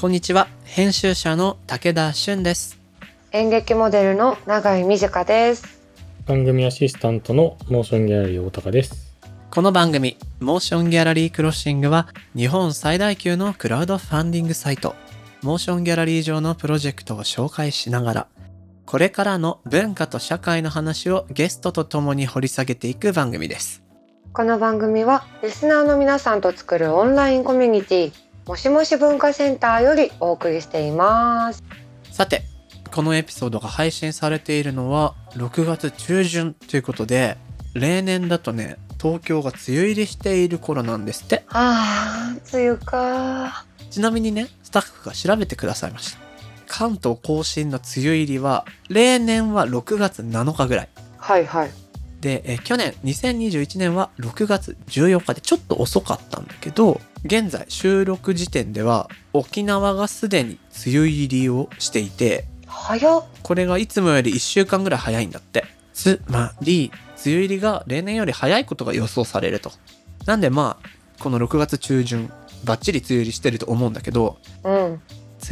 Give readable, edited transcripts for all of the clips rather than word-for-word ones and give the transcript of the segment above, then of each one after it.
こんにちは、編集者の武田俊です。演劇モデルの永井美智香です。番組アシスタントのモーションギャラリー大高です。この番組モーションギャラリークロッシングは日本最大級のクラウドファンディングサイトモーションギャラリー上のプロジェクトを紹介しながら、これからの文化と社会の話をゲストとともに掘り下げていく番組です。この番組はリスナーの皆さんと作るオンラインコミュニティもしもし文化センターよりお送りしています。さて、このエピソードが配信されているのは6月中旬ということで、例年だとね、東京が梅雨入りしている頃なんですって。あー、梅雨か。ちなみにね、スタッフが調べてくださいました。関東甲信の梅雨入りは例年は6月7日ぐらい。はいはい。で、去年2021年は6月14日でちょっと遅かったんだけど、現在収録時点では沖縄がすでに梅雨入りをしていて、早っ。これがいつもより1週間ぐらい早いんだって。つまり梅雨入りが例年より早いことが予想されると。なんでまあこの6月中旬バッチリ梅雨入りしてると思うんだけど、うん、梅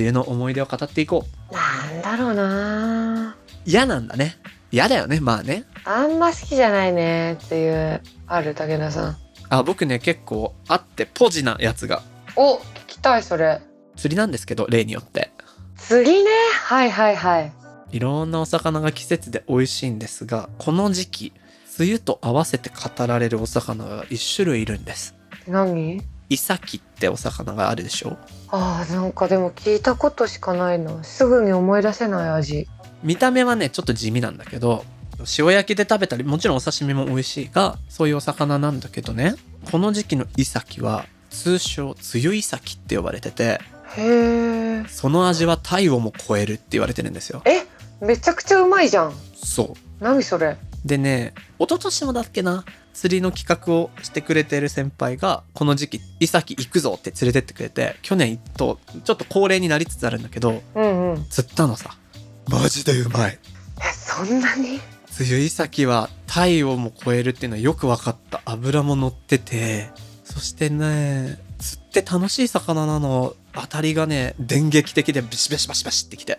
雨の思い出を語っていこう。なんだろうな。嫌なんだね。嫌だよね。まあね、あんま好きじゃないね梅雨。ある、武田さん。あ、僕ね結構あってポジなやつが。お、聞きたいそれ。釣りなんですけど、例によって釣りね。はいはいはい。いろんなお魚が季節で美味しいんですが、この時期梅雨と合わせて語られるお魚が1種類いるんです。何？イサキってお魚があるでしょ。あー、なんかでも聞いたことしかないの。すぐに思い出せない味。見た目はねちょっと地味なんだけど、塩焼きで食べたりもちろんお刺身も美味しいが、そういうお魚なんだけどね、この時期のイサキは通称梅雨イサキって呼ばれてて、へー、その味はタイをも超えるって言われてるんですよ。え、めちゃくちゃうまいじゃん。そう。何それ。でね、一昨年もだっけな、釣りの企画をしてくれてる先輩がこの時期イサキ行くぞって連れてってくれて、去年とちょっと恒例になりつつあるんだけど、うんうん、釣ったのさ。マジでうまい。え、そんなに？梅雨イサキはタイをも超えるっていうのはよく分かった。脂も乗ってて、そしてね、釣って楽しい魚なの。当たりがね電撃的でビシビシバシバシってきて、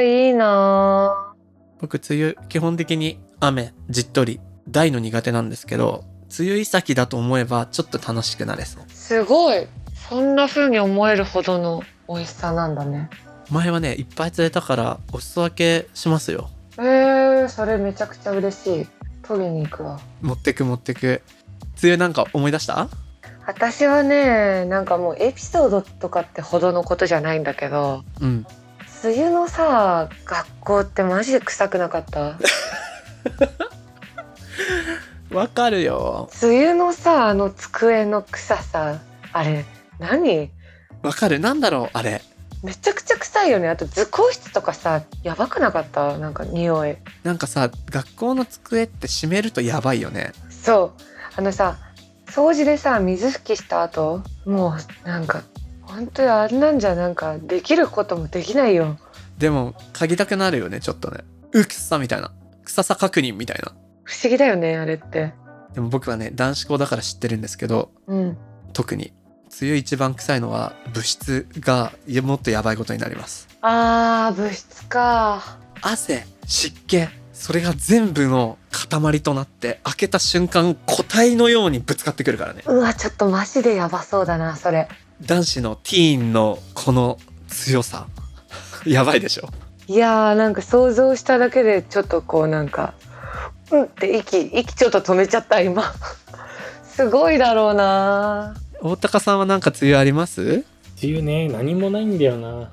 いいな。僕梅雨基本的に雨じっとり大の苦手なんですけど、梅雨イサキだと思えばちょっと楽しくなれそう。すごい、そんな風に思えるほどの美味しさなんだね。前はねいっぱい釣れたからお裾分けしますよ。それめちゃくちゃ嬉しい。取りに行くわ。持ってく持ってく。梅雨なんか思い出した？私はね、なんかもうエピソードとかってほどのことじゃないんだけど、うん、梅雨のさ学校ってマジで臭くなかった？わかるよ。梅雨のさあの机の臭さ、あれ何？わかる。なんだろうあれ、めちゃくちゃ臭いよね。あと図工室とかさやばくなかった？なんか匂い。なんかさ学校の机って閉めるとやばいよね。そう、あのさ掃除でさ水拭きした後もうなんか本当にあんなんじゃなんかできることもできないよ。でも嗅ぎたくなるよねちょっとね。うっさみたいな、臭さ確認みたいな。不思議だよねあれって。でも僕はね男子校だから知ってるんですけど、うん、特に梅雨一番臭いのは物質がもっとやばいことになります。あー、物質か。汗、湿気、それが全部の塊となって開けた瞬間固体のようにぶつかってくるからね。うわ、ちょっとマジでやばそうだなそれ。男子のティーンのこの強さやばいでしょ。いやー、なんか想像しただけでちょっとこうなんかうんって息ちょっと止めちゃった今。すごいだろうな。大高さんはなんか梅雨あります？梅雨ね、何もないんだよな。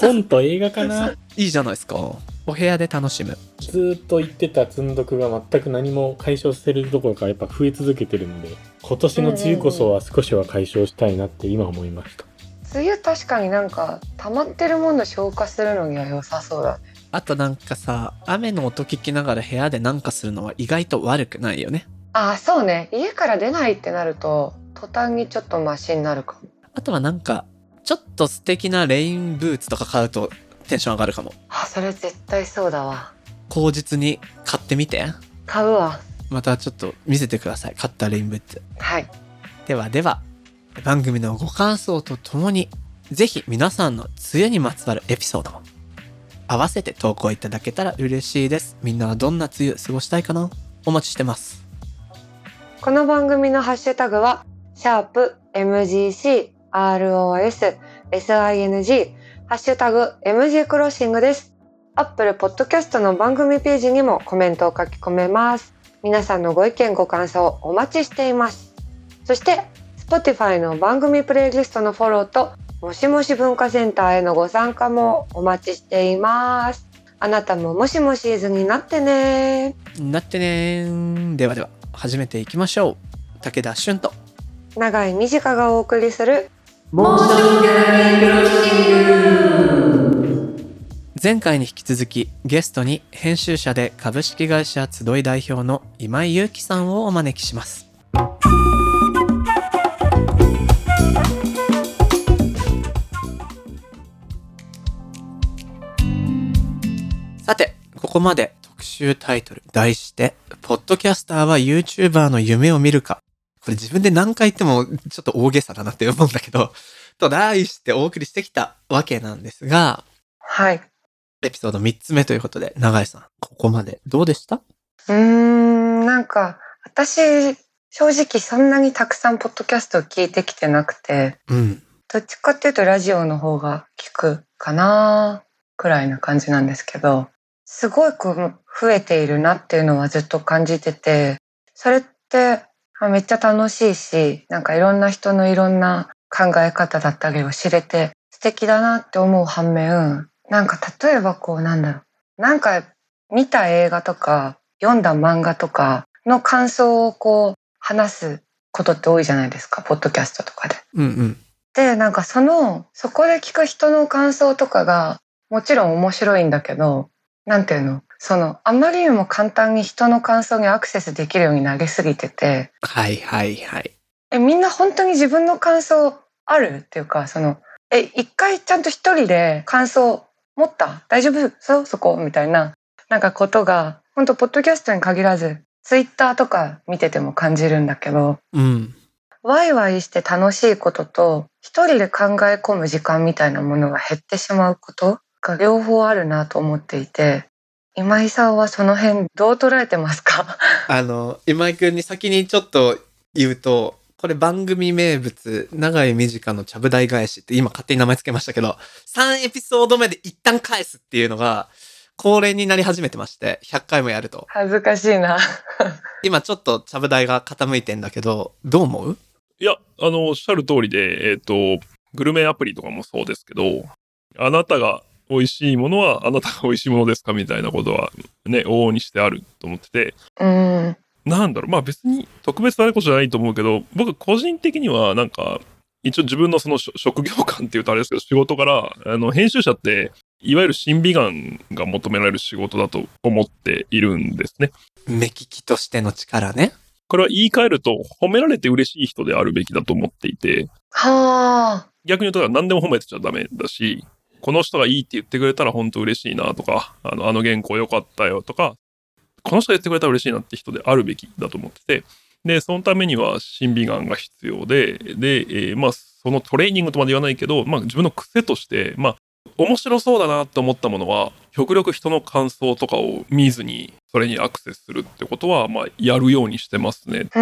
本と映画かな。いいじゃないですか、お部屋で楽しむ。ずっと言ってた積んどくが全く何も解消してるどころかやっぱ増え続けてるんで、今年の梅雨こそは少しは解消したいなって今思いました。梅雨確かになんか溜まってるもの消化するのには良さそうだね。あとなんかさ雨の音聞きながら部屋でなんかするのは意外と悪くないよね。ああ、そうね。家から出ないってなると途端にちょっとマシになるかも。あとはなんかちょっと素敵なレインブーツとか買うとテンション上がるかも。あ、それ絶対そうだわ。口実に買ってみて。買うわ。またちょっと見せてください、買ったレインブーツ。はい。ではでは、番組のご感想とともにぜひ皆さんの梅雨にまつわるエピソードも合わせて投稿いただけたら嬉しいです。みんなはどんな梅雨過ごしたいかな、お待ちしてます。この番組のハッシュタグは#MGC ROS SING #MG クロッシングです。 Apple Podcast の番組ページにもコメントを書き込めます。皆さんのご意見ご感想お待ちしています。そして Spotify の番組プレイリストのフォローともしもし文化センターへのご参加もお待ちしています。あなたももしもしーずになってねなってね。ではでは始めていきましょう。武田俊と長井美智香がお送りするモーションギャラリークロッシング。前回に引き続きゲストに編集者で株式会社つどい代表の今井祐樹さんをお招きします。さて、ここまで特集タイトル題してポッドキャスターは YouTuber の夢を見るか、これ自分で何回言ってもちょっと大げさだなって思うんだけどと題してお送りしてきたわけなんですが、はい、エピソード3つ目ということで、永井さんここまでどうでした？なんか私正直そんなにたくさんポッドキャストを聞いてきてなくて、うん、どっちかっていうとラジオの方が聞くかなくらいな感じなんですけど、すごく増えているなっていうのはずっと感じてて、それってめっちゃ楽しいし、なんかいろんな人のいろんな考え方だったりを知れて素敵だなって思う反面、なんか例えばこうなんだろう、なんか見た映画とか読んだ漫画とかの感想をこう話すことって多いじゃないですか、ポッドキャストとかで。うんうん、で、なんかそこで聞く人の感想とかがもちろん面白いんだけど、なんていうの、あまりにも簡単に人の感想にアクセスできるようになりすぎてて、はいはいはい。みんな本当に自分の感想あるっていうか、一回ちゃんと一人で感想持った？大丈夫？そこ？みたいな、なんかことが本当ポッドキャストに限らず、ツイッターとか見てても感じるんだけど、うん、ワイワイして楽しいことと一人で考え込む時間みたいなものが減ってしまうことが両方あるなと思っていて。今井さんはその辺どう捉えてますか？今井くんに先にちょっと言うと、これ番組名物長井短香のちゃぶ台返しって今勝手に名前つけましたけど、3エピソード目で一旦返すっていうのが恒例になり始めてまして、100回もやると恥ずかしいな今ちょっとちゃぶ台が傾いてんだけど、どう思う？いや、おっしゃる通りで、グルメアプリとかもそうですけど、あなたが美味しいものはあなたが美味しいものですかみたいなことはね、往々にしてあると思ってて、なんだろう、まあ別に特別なことじゃないと思うけど、僕個人的にはなんか一応自分の職業観っていうとあれですけど、仕事から編集者っていわゆる審美眼が求められる仕事だと思っているんですね。目利きとしての力ね。これは言い換えると、褒められて嬉しい人であるべきだと思っていて、はあ、逆に言うと何でも褒めてちゃダメだし、この人がいいって言ってくれたら本当嬉しいなとか、あの原稿良かったよとか、この人が言ってくれたら嬉しいなって人であるべきだと思ってて、でそのためには審美眼が必要で、まあそのトレーニングとまで言わないけど、まあ自分の癖として、まあ面白そうだなと思ったものは極力人の感想とかを見ずにそれにアクセスするってことはまあやるようにしてますね。だか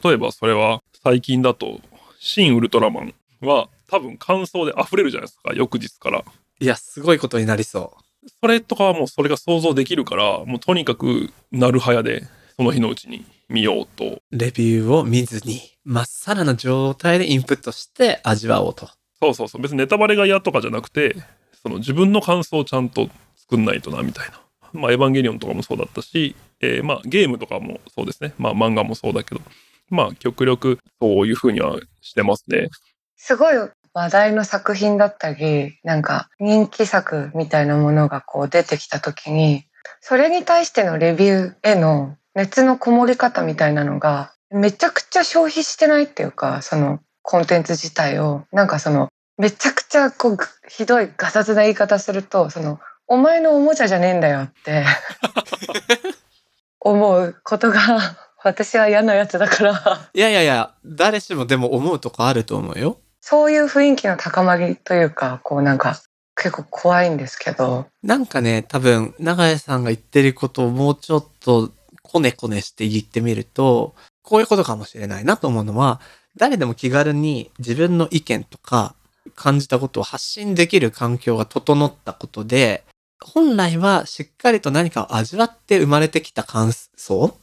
ら例えばそれは最近だとシン・ウルトラマンは多分感想で溢れるじゃないですか、翌日から。いや、すごいことになりそう。それとかはもうそれが想像できるから、もうとにかくなるはやでその日のうちに見ようと、レビューを見ずにまっさらな状態でインプットして味わおうと。そうそうそう、別にネタバレが嫌とかじゃなくて、自分の感想をちゃんと作んないとなみたいな。まあエヴァンゲリオンとかもそうだったし、まあゲームとかもそうですね、まあ漫画もそうだけど、まあ極力そういう風にはしてますね。すごい話題の作品だったり、なんか人気作みたいなものがこう出てきた時に、それに対してのレビューへの熱のこもり方みたいなのがめちゃくちゃ消費してないっていうか、そのコンテンツ自体を、なんかめちゃくちゃこうひどいガサツな言い方すると、お前のおもちゃじゃねえんだよって思うことが、私は嫌なやつだからいやいやいや、誰しもでも思うとこあると思うよ。そういう雰囲気の高まりというか、こうなんか結構怖いんですけど。なんかね、多分永谷さんが言ってることをもうちょっとコネコネして言ってみると、こういうことかもしれないなと思うのは、誰でも気軽に自分の意見とか感じたことを発信できる環境が整ったことで、本来はしっかりと何かを味わって生まれてきた感想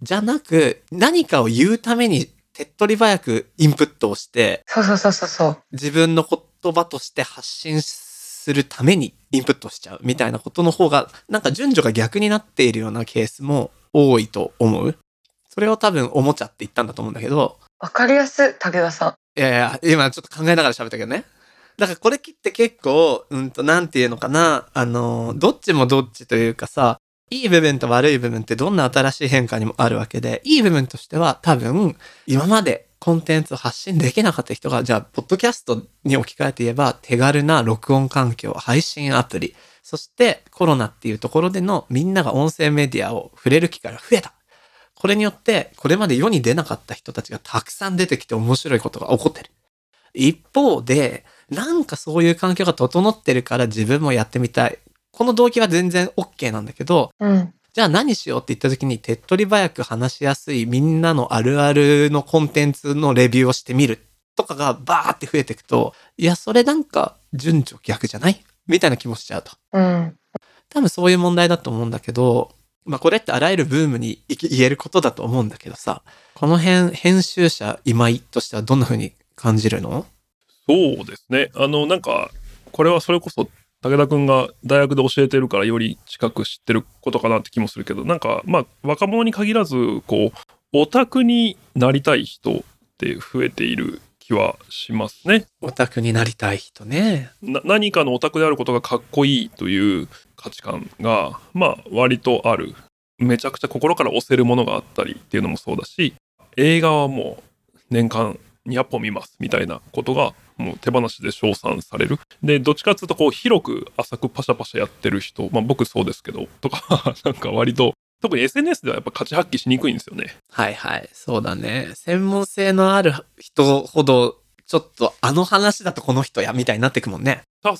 じゃなく、何かを言うために手っ取り早くインプットをして、そう自分の言葉として発信するためにインプットしちゃうみたいなことの方が、なんか順序が逆になっているようなケースも多いと思う。それを多分おもちゃって言ったんだと思うんだけど。わかりやすい、武田さん。いやいや、今ちょっと考えながら喋ったけどね。だからこれ切って結構、なんていうのかな、どっちもどっちというかさ、いい部分と悪い部分ってどんな新しい変化にもあるわけで、いい部分としては多分、今までコンテンツを発信できなかった人が、じゃあ、ポッドキャストに置き換えて言えば、手軽な録音環境、配信アプリ、そしてコロナっていうところでのみんなが音声メディアを触れる機会が増えた。これによって、これまで世に出なかった人たちがたくさん出てきて面白いことが起こってる。一方で、なんかそういう環境が整ってるから自分もやってみたい。この動機は全然 OK なんだけど、じゃあ何しようって言った時に手っ取り早く話しやすいみんなのあるあるのコンテンツのレビューをしてみるとかがバーって増えていくと、いやそれなんか順序逆じゃないみたいな気もしちゃうと、多分そういう問題だと思うんだけど、まあこれってあらゆるブームに言えることだと思うんだけどさ、この辺編集者今井としてはどんな風に感じるの？そうですね。なんか、これはそれこそ、武田くんが大学で教えてるからより近く知ってることかなって気もするけど、なんか、まあ、若者に限らず、こう、オタクになりたい人って増えている気はしますね。オタクになりたい人ね。何かのオタクであることがかっこいいという価値観が、まあ、割とある。めちゃくちゃ心から推せるものがあったりっていうのもそうだし、映画はもう、年間、200本見ますみたいなことがもう手放しで称賛される。でどっちかっていうとこう広く浅くパシャパシャやってる人、まあ僕そうですけどとかなんか割と特に SNS ではやっぱ価値発揮しにくいんですよね。はいはい、そうだね。専門性のある人ほどちょっとあの話だとこの人やみたいになってくもんね。そう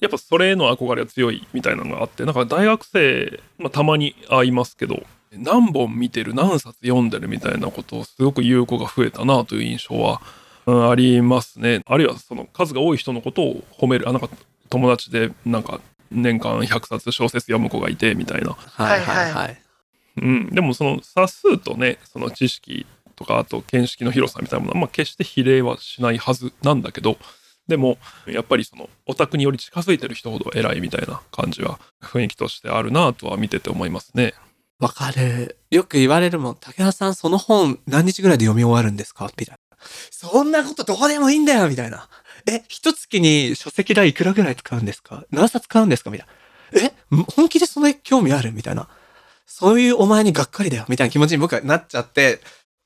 やっぱそれへの憧れは強いみたいなのがあって、なんか大学生、まあ、たまに会いますけど。何本見てる何冊読んでるみたいなことをすごく言う子が増えたなという印象は、ありますね。あるいはその数が多い人のことを褒める、なんか友達でなんか年間100冊小説読む子がいてみたいな。はいはいはい。でもその冊数とね、その知識とかあと見識の広さみたいなものは、まあ、決して比例はしないはずなんだけど、でもやっぱりそのオタクにより近づいてる人ほど偉いみたいな感じは雰囲気としてあるなとは見てて思いますね。わかる。よく言われるもん。武田さん、その本何日ぐらいで読み終わるんですかみたいな。そんなことどうでもいいんだよみたいな。一月に書籍代いくらぐらい使うんですか、何冊買うんですかみたいな。本気でその興味あるみたいな。そういうお前にがっかりだよみたいな気持ちに僕はなっちゃって、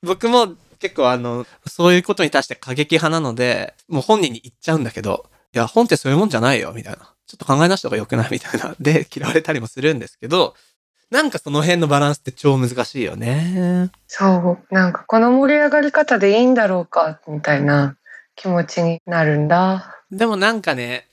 僕も結構そういうことに対して過激派なので、もう本人に言っちゃうんだけど、いや、本ってそういうもんじゃないよみたいな。ちょっと考えなした方が良くないみたいな。で、嫌われたりもするんですけど、なんかその辺のバランスって超難しいよね。そう、なんかこの盛り上がり方でいいんだろうかみたいな気持ちになるんだ。でもなんかね、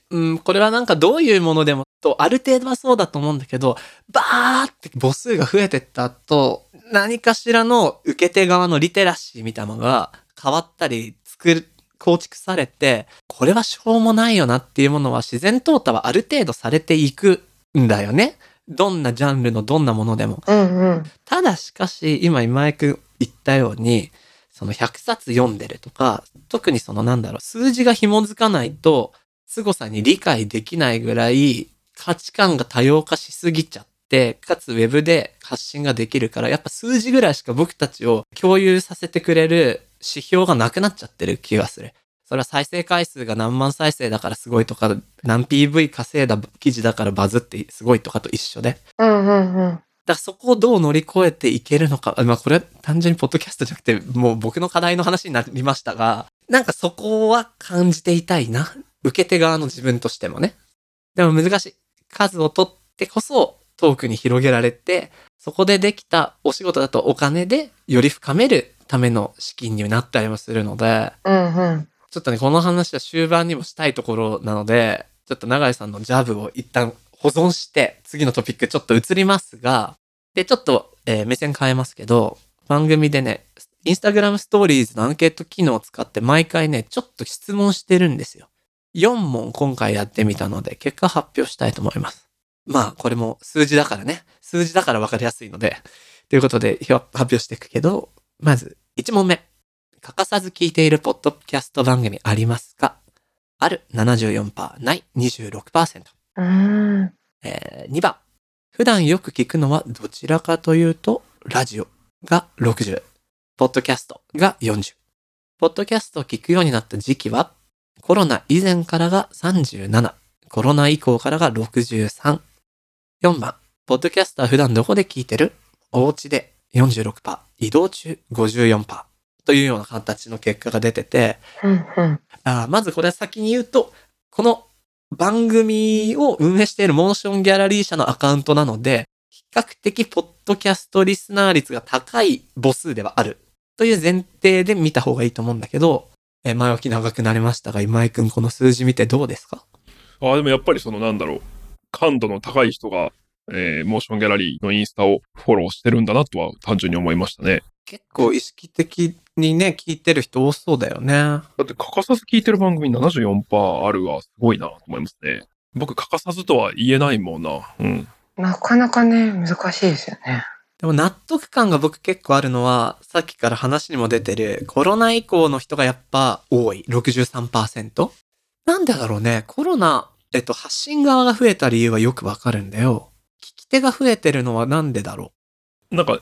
これはなんかどういうものでもとある程度はそうだと思うんだけど、バーって母数が増えてった後、何かしらの受け手側のリテラシーみたいなのが変わったり構築されて、これはしょうもないよなっていうものは自然淘汰はある程度されていくんだよね。どんなジャンルのどんなものでも、ただしかし今今井くん言ったようにその100冊読んでるとか、特にその数字が紐づかないと凄さに理解できないぐらい価値観が多様化しすぎちゃって、かつウェブで発信ができるから、やっぱ数字ぐらいしか僕たちを共有させてくれる指標がなくなっちゃってる気がする。それは再生回数が何万再生だからすごいとか、何 PV 稼いだ記事だからバズってすごいとかと一緒で、だからそこをどう乗り越えていけるのか、まあこれは単純にポッドキャストじゃなくてもう僕の課題の話になりましたが、なんかそこは感じていたいな、受け手側の自分としてもね。でも難しい、数を取ってこそトークに広げられて、そこでできたお仕事だとお金でより深めるための資金になったりもするので、うんうん、ちょっとねこの話は終盤にもしたいところなので、ちょっと永井さんのジャブを一旦保存して次のトピックちょっと移りますが、でちょっと、目線変えますけど、番組でねインスタグラムストーリーズのアンケート機能を使って毎回ねちょっと質問してるんですよ。4問今回やってみたので結果発表したいと思います。まあこれも数字だからね、数字だから分かりやすいのでということで発表していくけど、まず1問目、欠かさず聞いているポッドキャスト番組ありますか？ある 74%、ない 26%。 2番、普段よく聞くのはどちらかというとラジオが 60%、ポッドキャストが 40%。 ポッドキャストを聞くようになった時期はコロナ以前からが 37%、 コロナ以降からが 63%。 4番、ポッドキャストは普段どこで聞いてる？お家で 46%、 移動中 54%。 というような形の結果が出てて、まずこれは先に言うと、この番組を運営しているモーションギャラリー社のアカウントなので、比較的ポッドキャストリスナー率が高い母数ではあるという前提で見た方がいいと思うんだけど、前置き長くなりましたが、今井くんこの数字見てどうですか？でもやっぱりその感度の高い人がモーションギャラリーのインスタをフォローしてるんだなとは単純に思いましたね。結構意識的にね聞いてる人多そうだよね。だって欠かさず聞いてる番組 74% あるはすごいなと思いますね。僕欠かさずとは言えないもんな、うん、なかなかね難しいですよね。でも納得感が僕結構あるのは、さっきから話にも出てるコロナ以降の人がやっぱ多い 63%。 なんでだろうね。コロナ、発信側が増えた理由はよくわかるんだよ。手が増えてるのはなんでだろう。なんか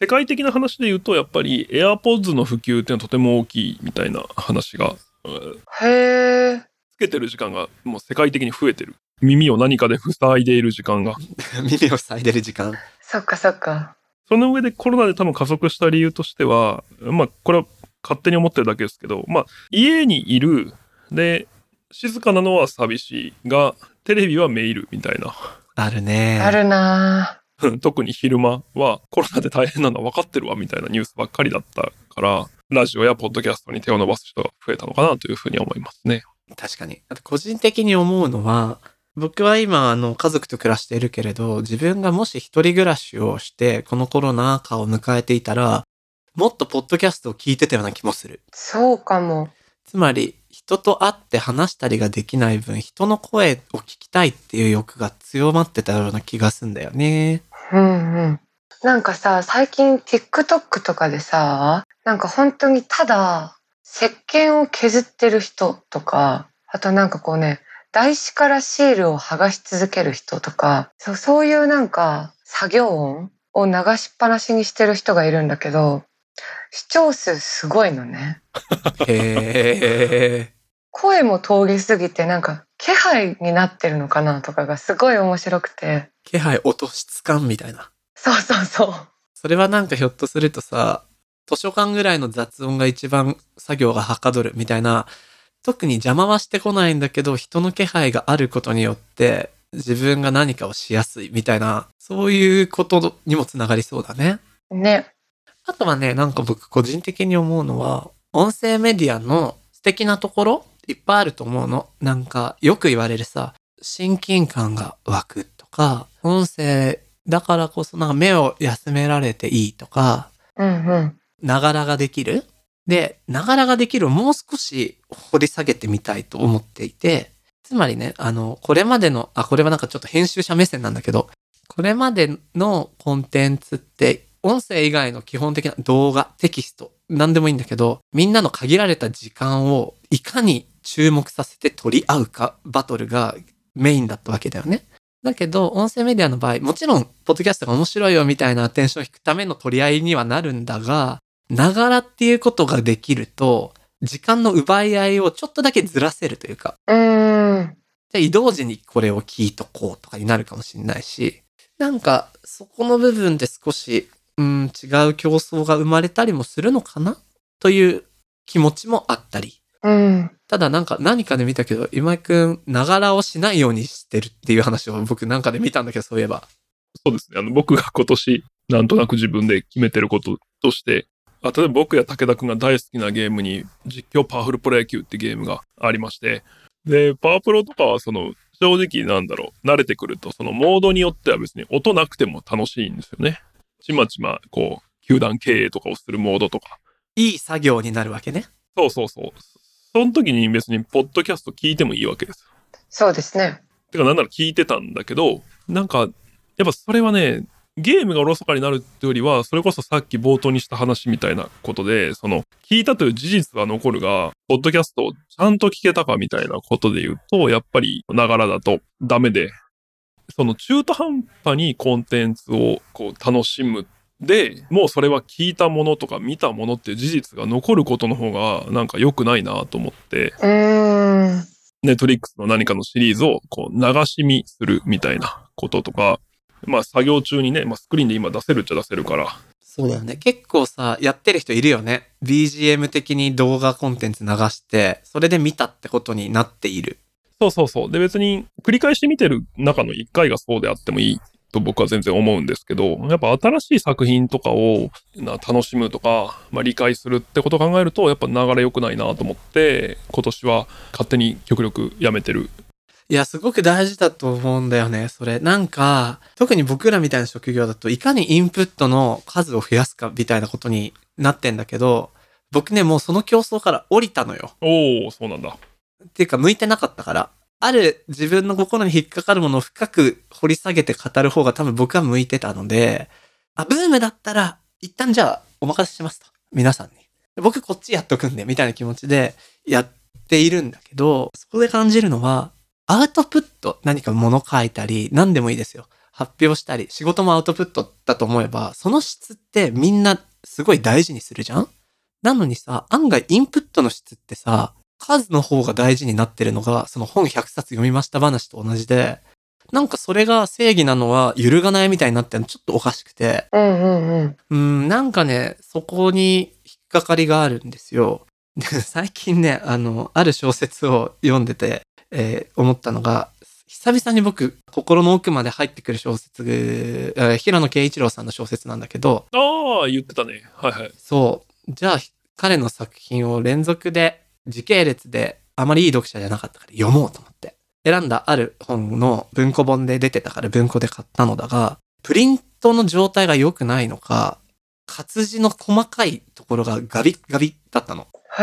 世界的な話で言うと、やっぱり AirPods の普及っていうのはとても大きいみたいな話が、へー、つけてる時間がもう世界的に増えてる。耳を何かで塞いでいる時間が耳を塞いでる時間、そっかそっか。その上でコロナで多分加速した理由としては、まあこれは勝手に思ってるだけですけど、まあ家にいるで静かなのは寂しいが、テレビはめいるみたいな。あるね。あるな。特に昼間はコロナで大変なの分かってるわみたいなニュースばっかりだったから、ラジオやポッドキャストに手を伸ばす人が増えたのかなというふうに思いますね。確かに。あと個人的に思うのは、僕は今家族と暮らしているけれど、自分がもし一人暮らしをしてこのコロナ禍を迎えていたら、もっとポッドキャストを聞いてたような気もする。そうかも。つまり人と会って話したりができない分、人の声を聞きたいっていう欲が強まってたような気がするんだよね。うんうん。なんかさ、最近 TikTok とかでさ、なんか本当にただ石鹸を削ってる人とか、あとなんかこうね、台紙からシールを剥がし続ける人とか、そういうなんか作業音を流しっぱなしにしてる人がいるんだけど、視聴数すごいのね。へー。声も通り過ぎて、なんか気配になってるのかなとかがすごい面白くて。気配落としつかんみたいな。そうそうそう。それはなんかひょっとするとさ、図書館ぐらいの雑音が一番作業がはかどるみたいな、特に邪魔はしてこないんだけど、人の気配があることによって自分が何かをしやすいみたいな、そういうことにもつながりそうだね。ね。あとはね、なんか僕個人的に思うのは、音声メディアの素敵なところいっぱいあると思うの。なんかよく言われるさ、親近感が湧くとか、音声だからこそなんか目を休められていいとか、ながらができる。で、ながらができるをもう少し掘り下げてみたいと思っていて、つまりね、これまでの、これはなんかちょっと編集者目線なんだけど、これまでのコンテンツって、音声以外の基本的な動画、テキスト、何でもいいんだけど、みんなの限られた時間をいかに注目させて取り合うかバトルがメインだったわけだよね。だけど音声メディアの場合、もちろんポッドキャストが面白いよみたいなアテンションを引くための取り合いにはなるんだが、ながらっていうことができると時間の奪い合いをちょっとだけずらせるというか、じゃあ移動時にこれを聞いとこうとかになるかもしれないし、なんかそこの部分で少し違う競争が生まれたりもするのかなという気持ちもあったり、ただなんか何かで見たけど、今井くんながらをしないようにしてるっていう話を僕なんかで見たんだけど、そういえばそうですね。僕が今年なんとなく自分で決めてることとして、例えば僕や武田くんが大好きなゲームに実況パワフルプロ野球ってゲームがありまして、でパワプロとかはその正直なんだろう、慣れてくるとそのモードによっては別に音なくても楽しいんですよね。ちまちまこう球団経営とかをするモードとかいい作業になるわけね。そうそうそう、その時に別にポッドキャスト聞いてもいいわけですよ。そうですね。てかなんなら聞いてたんだけど、なんかやっぱそれはね、ゲームがおろそかになるってよりは、それこそさっき冒頭にした話みたいなことで、その聞いたという事実は残るが、ポッドキャストをちゃんと聞けたかみたいなことで言うと、やっぱりながらだとダメで、その中途半端にコンテンツをこう楽しむで、もうそれは聞いたものとか見たものっていう事実が残ることの方がなんか良くないなと思って、Netflixの何かのシリーズをこう流し見するみたいなこととか。まあ作業中にね、まあ、スクリーンで今出せるっちゃ出せるから。そうだよね。結構さやってる人いるよね。 BGM 的に動画コンテンツ流してそれで見たってことになっている。そうそうそう。で別に繰り返し見てる中の1回がそうであってもいいと僕は全然思うんですけど、やっぱ新しい作品とかを楽しむとか、まあ、理解するってことを考えるとやっぱ流れ良くないなと思って、今年は勝手に極力やめてる。いや、すごく大事だと思うんだよね、それ。なんか、特に僕らみたいな職業だと、いかにインプットの数を増やすかみたいなことになってんだけど、僕ね、もうその競争から降りたのよ。おー、そうなんだ。っていうか、向いてなかったから。ある自分の心に引っかかるものを深く掘り下げて語る方が多分僕は向いてたので、あ、ブームだったら、一旦じゃあお任せしますと。皆さんに。僕こっちやっとくんで、みたいな気持ちでやっているんだけど、そこで感じるのは、アウトプット、何か物書いたり、何でもいいですよ。発表したり、仕事もアウトプットだと思えば、その質ってみんなすごい大事にするじゃん？なのにさ、案外インプットの質ってさ、数の方が大事になってるのが、その本100冊読みました話と同じで、なんかそれが正義なのは揺るがないみたいになってるのちょっとおかしくて。なんかね、そこに引っかかりがあるんですよ。で最近ね、ある小説を読んでて、思ったのが、久々に僕心の奥まで入ってくる小説、平野啓一郎さんの小説なんだけど。ああ、言ってたね。はいはい。そう。じゃあ彼の作品を連続で時系列であまりいい読者じゃなかったから読もうと思って選んだある本の文庫本で出てたから文庫で買ったのだが、プリントの状態が良くないのか活字の細かいところがガビガビだったの。へ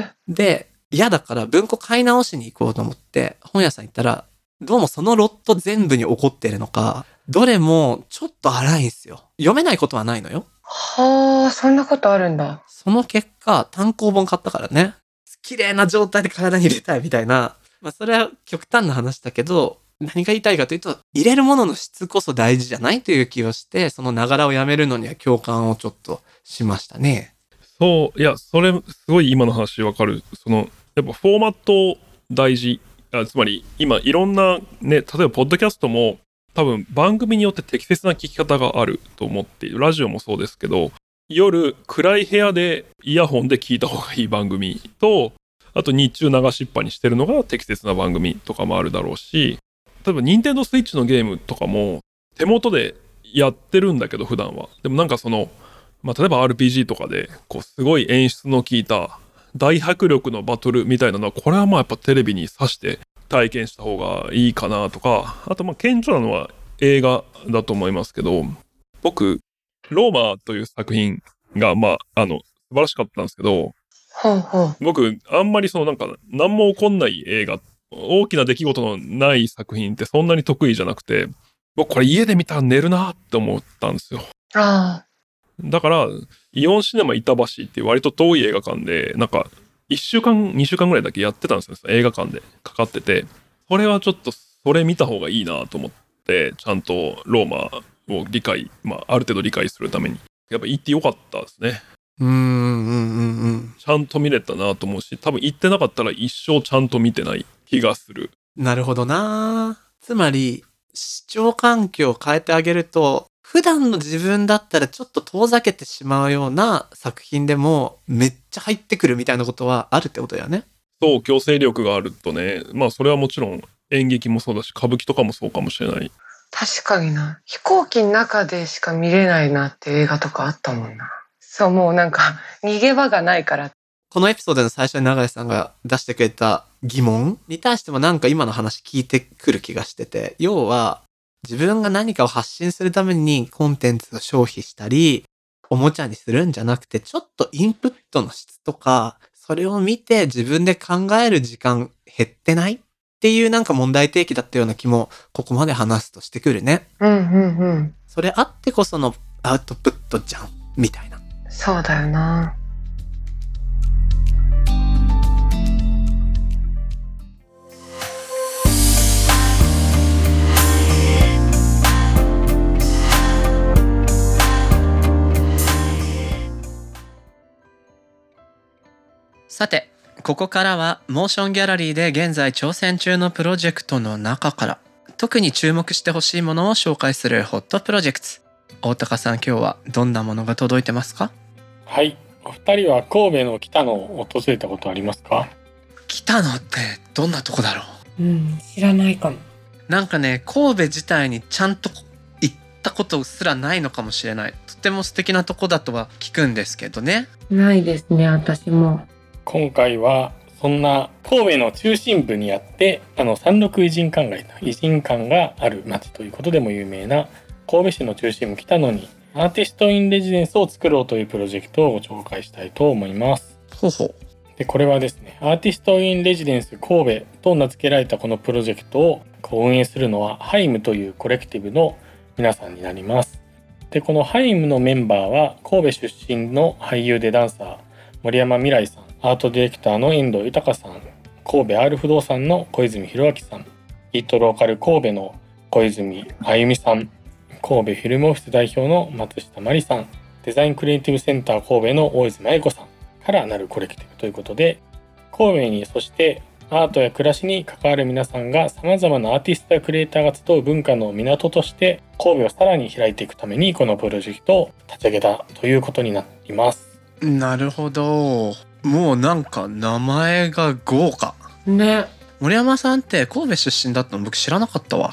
ー。で嫌だから文庫買い直しに行こうと思って本屋さん行ったら、どうもそのロット全部に起こってるのか、どれもちょっと荒いんすよ。読めないことはないのよ。はあ、そんなことあるんだ。その結果単行本買ったからね、綺麗な状態で体に入れたいみたいな。まあそれは極端な話だけど、何が言いたいかというと、入れるものの質こそ大事じゃないという気をして、そのながらをやめるのには共感をちょっとしましたね。そういや、それすごい今の話わかる。そのやっぱフォーマット大事。つまり今いろんなね、例えばポッドキャストも多分番組によって適切な聞き方があると思っている。ラジオもそうですけど、夜暗い部屋でイヤホンで聞いた方がいい番組と、あと日中流しっぱにしてるのが適切な番組とかもあるだろうし、例えば任天堂スイッチのゲームとかも手元でやってるんだけど普段は。でもなんかそのまあ、例えば RPG とかでこうすごい演出の効いた大迫力のバトルみたいなのは、これはまあやっぱテレビに挿して体験した方がいいかなとか、あとまあ顕著なのは映画だと思いますけど、僕ローマという作品がまあ素晴らしかったんですけど、僕あんまりそのなんか何も起こんない映画、大きな出来事のない作品ってそんなに得意じゃなくて、僕これ家で見たら寝るなって思ったんですよ。ああ。だからイオンシネマ板橋って割と遠い映画館でなんか1週間2週間ぐらいだけやってたんですよ。映画館でかかってて、これはちょっとそれ見た方がいいなと思って、ちゃんとローマを理解、まあある程度理解するためにやっぱ行ってよかったですね。ちゃんと見れたなと思うし、多分行ってなかったら一生ちゃんと見てない気がする。なるほどな。つまり視聴環境を変えてあげると、普段の自分だったらちょっと遠ざけてしまうような作品でもめっちゃ入ってくるみたいなことはあるってことだよね。そう、強制力があるとね。まあそれはもちろん演劇もそうだし、歌舞伎とかもそうかもしれない。確かにな。飛行機の中でしか見れないなって映画とかあったもんな。そう、もうなんか逃げ場がないから。このエピソードの最初に永井さんが出してくれた疑問に対してもなんか今の話聞いてくる気がしてて、要は自分が何かを発信するためにコンテンツを消費したりおもちゃにするんじゃなくて、ちょっとインプットの質とかそれを見て自分で考える時間減ってないっていうなんか問題提起だったような気もここまで話すとしてくるね。うんうんうん。それあってこそのアウトプットじゃんみたいな。そうだよな。さて、ここからはモーションギャラリーで現在挑戦中のプロジェクトの中から特に注目してほしいものを紹介するホットプロジェクト。大高さん、今日はどんなものが届いてますか？はい、お二人は神戸の北野を訪れたことありますか？北野ってどんなとこだろう？うん、知らないかも。なんかね、神戸自体にちゃんと行ったことすらないのかもしれない。とても素敵なとこだとは聞くんですけどね。ないですね、私も。今回はそんな神戸の中心部にあって山麓偉人館街の偉人館がある町ということでも有名な神戸市の中心部北野にアーティストインレジデンスを作ろうというプロジェクトをご紹介したいと思います。そうそう。でこれはですね、アーティストインレジデンス神戸と名付けられたこのプロジェクトを運営するのはハイムというコレクティブの皆さんになります。でこのハイムのメンバーは神戸出身の俳優でダンサー森山未来さん、アートディレクターの遠藤豊さん、神戸 R 不動産の小泉博明さん、イートローカル神戸の小泉あゆみさん、神戸フィルムオフィス代表の松下真理さん、デザインクリエイティブセンター神戸の大泉愛子さんからなるコレクティブということで、神戸にそしてアートや暮らしに関わる皆さんが様々なアーティストやクリエイターが集う文化の港として神戸をさらに開いていくためにこのプロジェクトを立ち上げたということになります。なるほど。もうなんか名前が豪華ね。森山さんって神戸出身だったの僕知らなかったわ。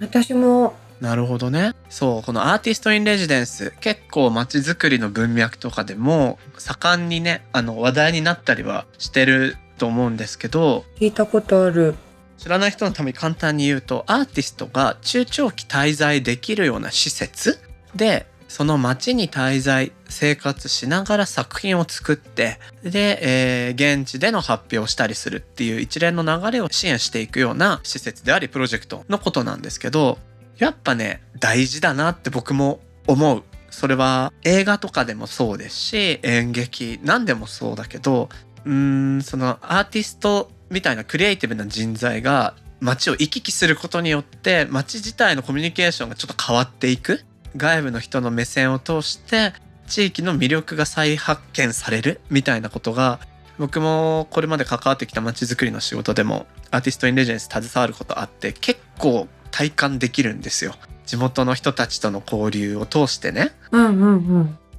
私も。なるほどね。そう、このアーティストインレジデンス、結構街づくりの文脈とかでも盛んにね話題になったりはしてると思うんですけど、聞いたことある。知らない人のために簡単に言うと、アーティストが中長期滞在できるような施設でその町に滞在生活しながら作品を作って、で、現地での発表をしたりするっていう一連の流れを支援していくような施設でありプロジェクトのことなんですけど、やっぱね大事だなって僕も思う。それは映画とかでもそうですし、演劇なんでもそうだけど、そのアーティストみたいなクリエイティブな人材が街を行き来することによって街自体のコミュニケーションがちょっと変わっていく。外部の人の目線を通して地域の魅力が再発見されるみたいなことが、僕もこれまで関わってきた街づくりの仕事でもアーティストインレジデンス携わることあって結構体感できるんですよ。地元の人たちとの交流を通してね、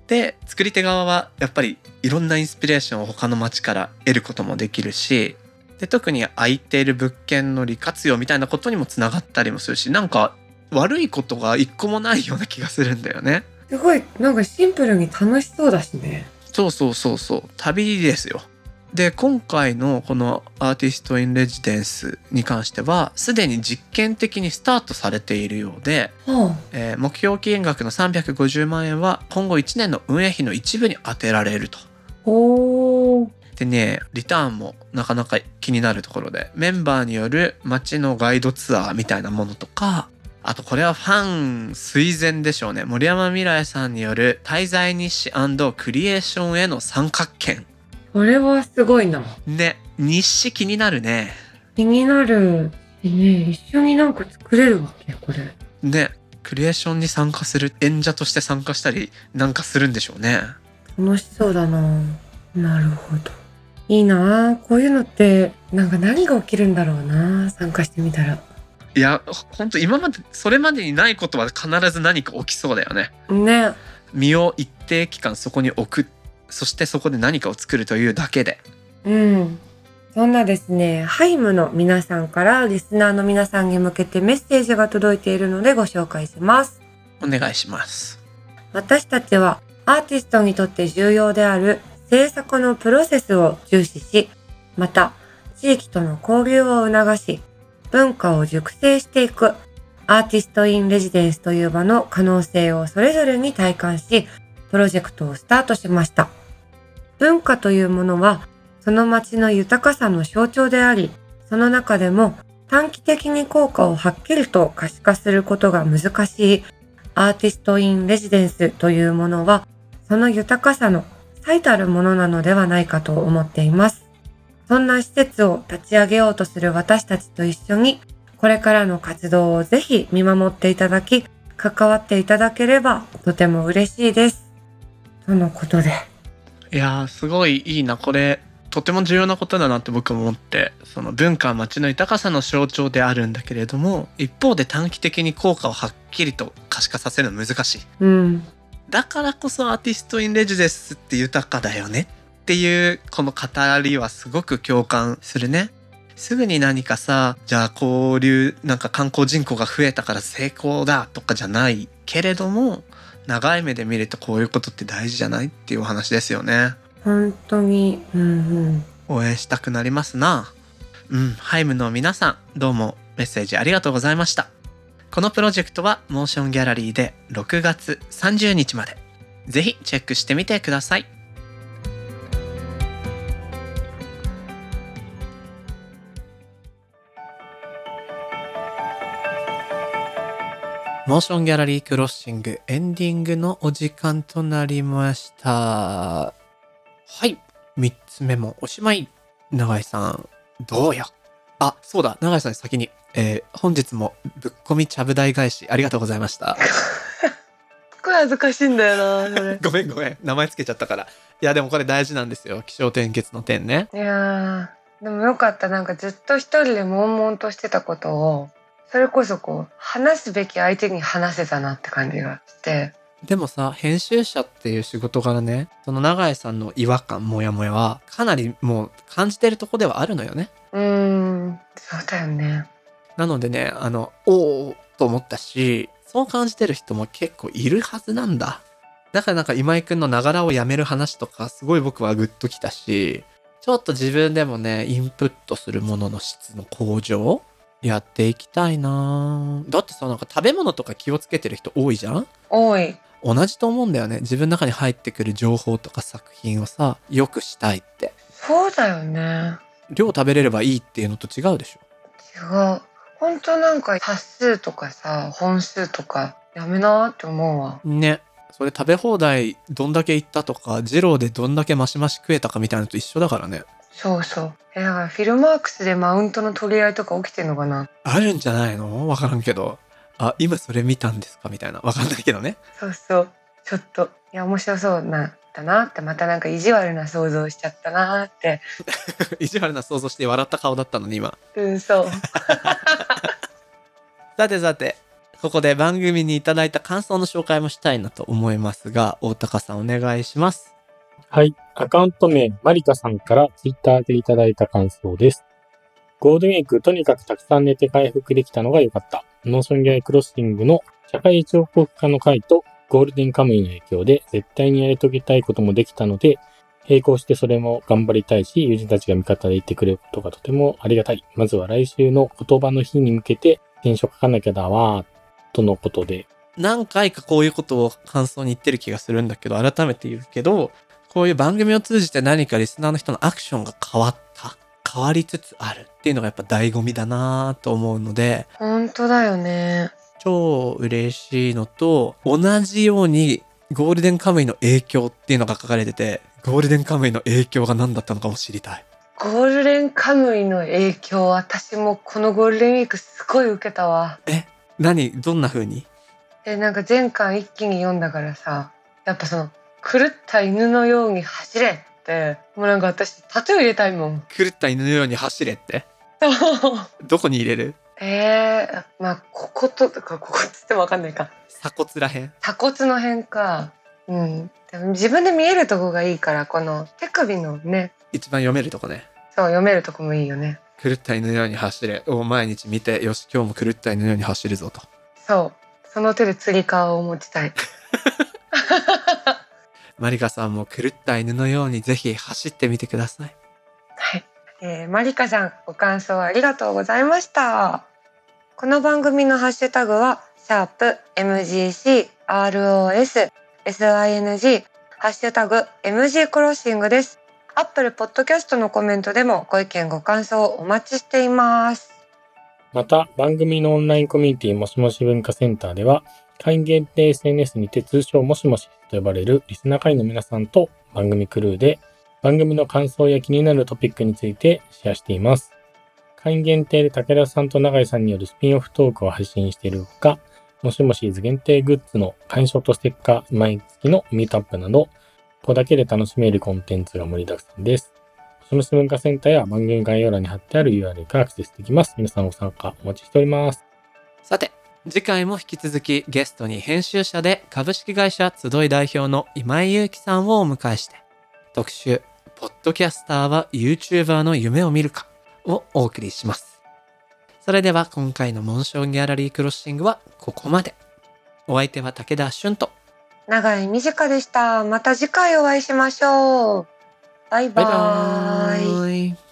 で作り手側はやっぱりいろんなインスピレーションを他の街から得ることもできるし、で特に空いている物件の利活用みたいなことにもつながったりもするし、なんか悪いことが一個もないような気がするんだよね。すごいなんかシンプルに楽しそうだしね。そうそうそうそう、旅ですよ。で今回のこのアーティストインレジデンスに関してはすでに実験的にスタートされているようで、目標金額の350万円は今後1年の運営費の一部に充てられると。おー。でね、リターンもなかなか気になるところで、メンバーによる街のガイドツアーみたいなものとか、あとこれはファン推薦でしょうね。森山未来さんによる滞在日誌&クリエーションへの参加権。これはすごいな。ね、日誌気になるね。気になる。ね、一緒になんか作れるわけこれ。ね、クリエーションに参加する演者として参加したりなんかするんでしょうね。楽しそうだな。なるほど。いいな。こういうのってなんか何が起きるんだろうな。参加してみたら。いや本当今までそれまでにないことは必ず何か起きそうだよね。ね。身を一定期間そこに置く、そしてそこで何かを作るというだけで。うん。そんなですね、ハイムの皆さんからリスナーの皆さんに向けてメッセージが届いているのでご紹介します。お願いします。私たちはアーティストにとって重要である制作のプロセスを重視し、また地域との交流を促し、文化を熟成していくアーティスト・イン・レジデンスという場の可能性をそれぞれに体感し、プロジェクトをスタートしました。文化というものはその街の豊かさの象徴であり、その中でも短期的に効果をはっきりと可視化することが難しいアーティスト・イン・レジデンスというものは、その豊かさの最たるものなのではないかと思っています。そんな施設を立ち上げようとする私たちと一緒に、これからの活動をぜひ見守っていただき、関わっていただければとても嬉しいです。とのことで。いやー、すごいいいな、これ。とても重要なことだなって僕も思って、その文化は街の豊かさの象徴であるんだけれども、一方で短期的に効果をはっきりと可視化させるのは難しい、だからこそアーティスト・イン・レジデンスって豊かだよねっていうこの語りはすごく共感するね。すぐに何かさ、じゃあ交流なんか観光人口が増えたから成功だとかじゃないけれども、長い目で見るとこういうことって大事じゃないっていうお話ですよね。本当に、応援したくなりますな。ハイムの皆さん、どうもメッセージありがとうございました。このプロジェクトはモーションギャラリーで6月30日まで、ぜひチェックしてみてください。モーションギャラリークロッシングエンディングのお時間となりました。はい、3つ目もおしまい。永井さん、どうよ。あ、そうだ、永井さん先に、本日もぶっこみちゃぶ台返しありがとうございました。これ恥ずかしいんだよな、それ。ごめん、名前つけちゃったから。いやでもこれ大事なんですよ、起承転結の点ね。いやでもよかった、なんかずっと一人で悶々としてたことを、それこそこう話すべき相手に話せたなって感じがして。でもさ、編集者っていう仕事からね、その永井さんの違和感、モヤモヤはかなりもう感じてるとこではあるのよね。そうだよね。なのでね、おーと思ったし、そう感じてる人も結構いるはずなんだ。だからなんか今井くんのながらをやめる話とか、すごい僕はグッときたし、ちょっと自分でもね、インプットするものの質の向上やっていきたいな。だってさ、なんか食べ物とか気をつけてる人多いじゃん。多い。同じと思うんだよね。自分の中に入ってくる情報とか作品をさ、よくしたいって。そうだよね。量食べれればいいっていうのと違うでしょ。違う。本当なんか冊数とかさ、本数とかやめなーって思うわ。ね。それ食べ放題どんだけ行ったとか、二郎でどんだけマシマシ食えたかみたいなのと一緒だからね。そうそう。だからフィルマークスでマウントの取り合いとか起きてんのかな。あるんじゃないの？わからんけど。あ、今それ見たんですかみたいな、わかんないけどね。そうそう、ちょっといや面白そうなったなって、またなんか意地悪な想像しちゃったなって意地悪な想像して笑った顔だったのに今。そうさてここで番組にいただいた感想の紹介もしたいなと思いますが、大高さんお願いします。はい、アカウント名マリカさんからツイッターでいただいた感想です。ゴールデンウィークとにかくたくさん寝て回復できたのが良かった。モーションギャラリークロッシングの社会一報告課の会とゴールデンカムイの影響で絶対にやり遂げたいこともできたので、並行してそれも頑張りたいし、友人たちが味方でいてくれることがとてもありがたい。まずは来週の言葉の日に向けて検証書かなきゃだわとのことで、何回かこういうことを感想に言ってる気がするんだけど、改めて言うけど、こういう番組を通じて何かリスナーの人のアクションが変わりつつあるっていうのがやっぱ醍醐味だなと思うので、本当だよね、超嬉しいのと、同じようにゴールデンカムイの影響っていうのが書かれてて、ゴールデンカムイの影響が何だったのかも知りたい。ゴールデンカムイの影響、私もこのゴールデンウィークすごい受けたわ。どんな風に？なんか前回一気に読んだからさ、やっぱその狂った犬のように走れって、もうなんか私タトゥー入れたいもん。狂った犬のように走れって。どこに入れる？まあこことか、ここっつっても分かんないか、鎖骨らへん、鎖骨の辺か。でも自分で見えるとこがいいから、この手首のね、一番読めるとこね。そう、読めるとこもいいよね。狂った犬のように走れを毎日見て、よし今日も狂った犬のように走るぞと。そう、その手で釣り革を持ちたい。まりかさんも狂った犬のようにぜひ走ってみてください。はい、まりかさんご感想ありがとうございました。この番組のハッシュタグは#MGCROSSING #MGクロッシングです。アップルポッドキャストのコメントでもご意見ご感想をお待ちしています。また番組のオンラインコミュニティもしもし文化センターでは会員限定 SNS にて通称もしもしと呼ばれるリスナー会の皆さんと番組クルーで番組の感想や気になるトピックについてシェアしています。会員限定で武田さんと永井さんによるスピンオフトークを配信しているほか、もしもしーず限定グッズの会員証とステッカー、毎月のミートアップなど、ここだけで楽しめるコンテンツが盛りだくさんです。もしもし文化センターや番組概要欄に貼ってある URL からアクセスできます。皆さんご参加お待ちしております。さて、次回も引き続きゲストに編集者で株式会社集い代表の今井祐希さんをお迎えして、特集、ポッドキャスターは YouTuber の夢を見るかをお送りします。それでは今回のモーションギャラリークロッシングはここまで。お相手は武田俊と永井美智香でした。また次回お会いしましょう。バイバイ。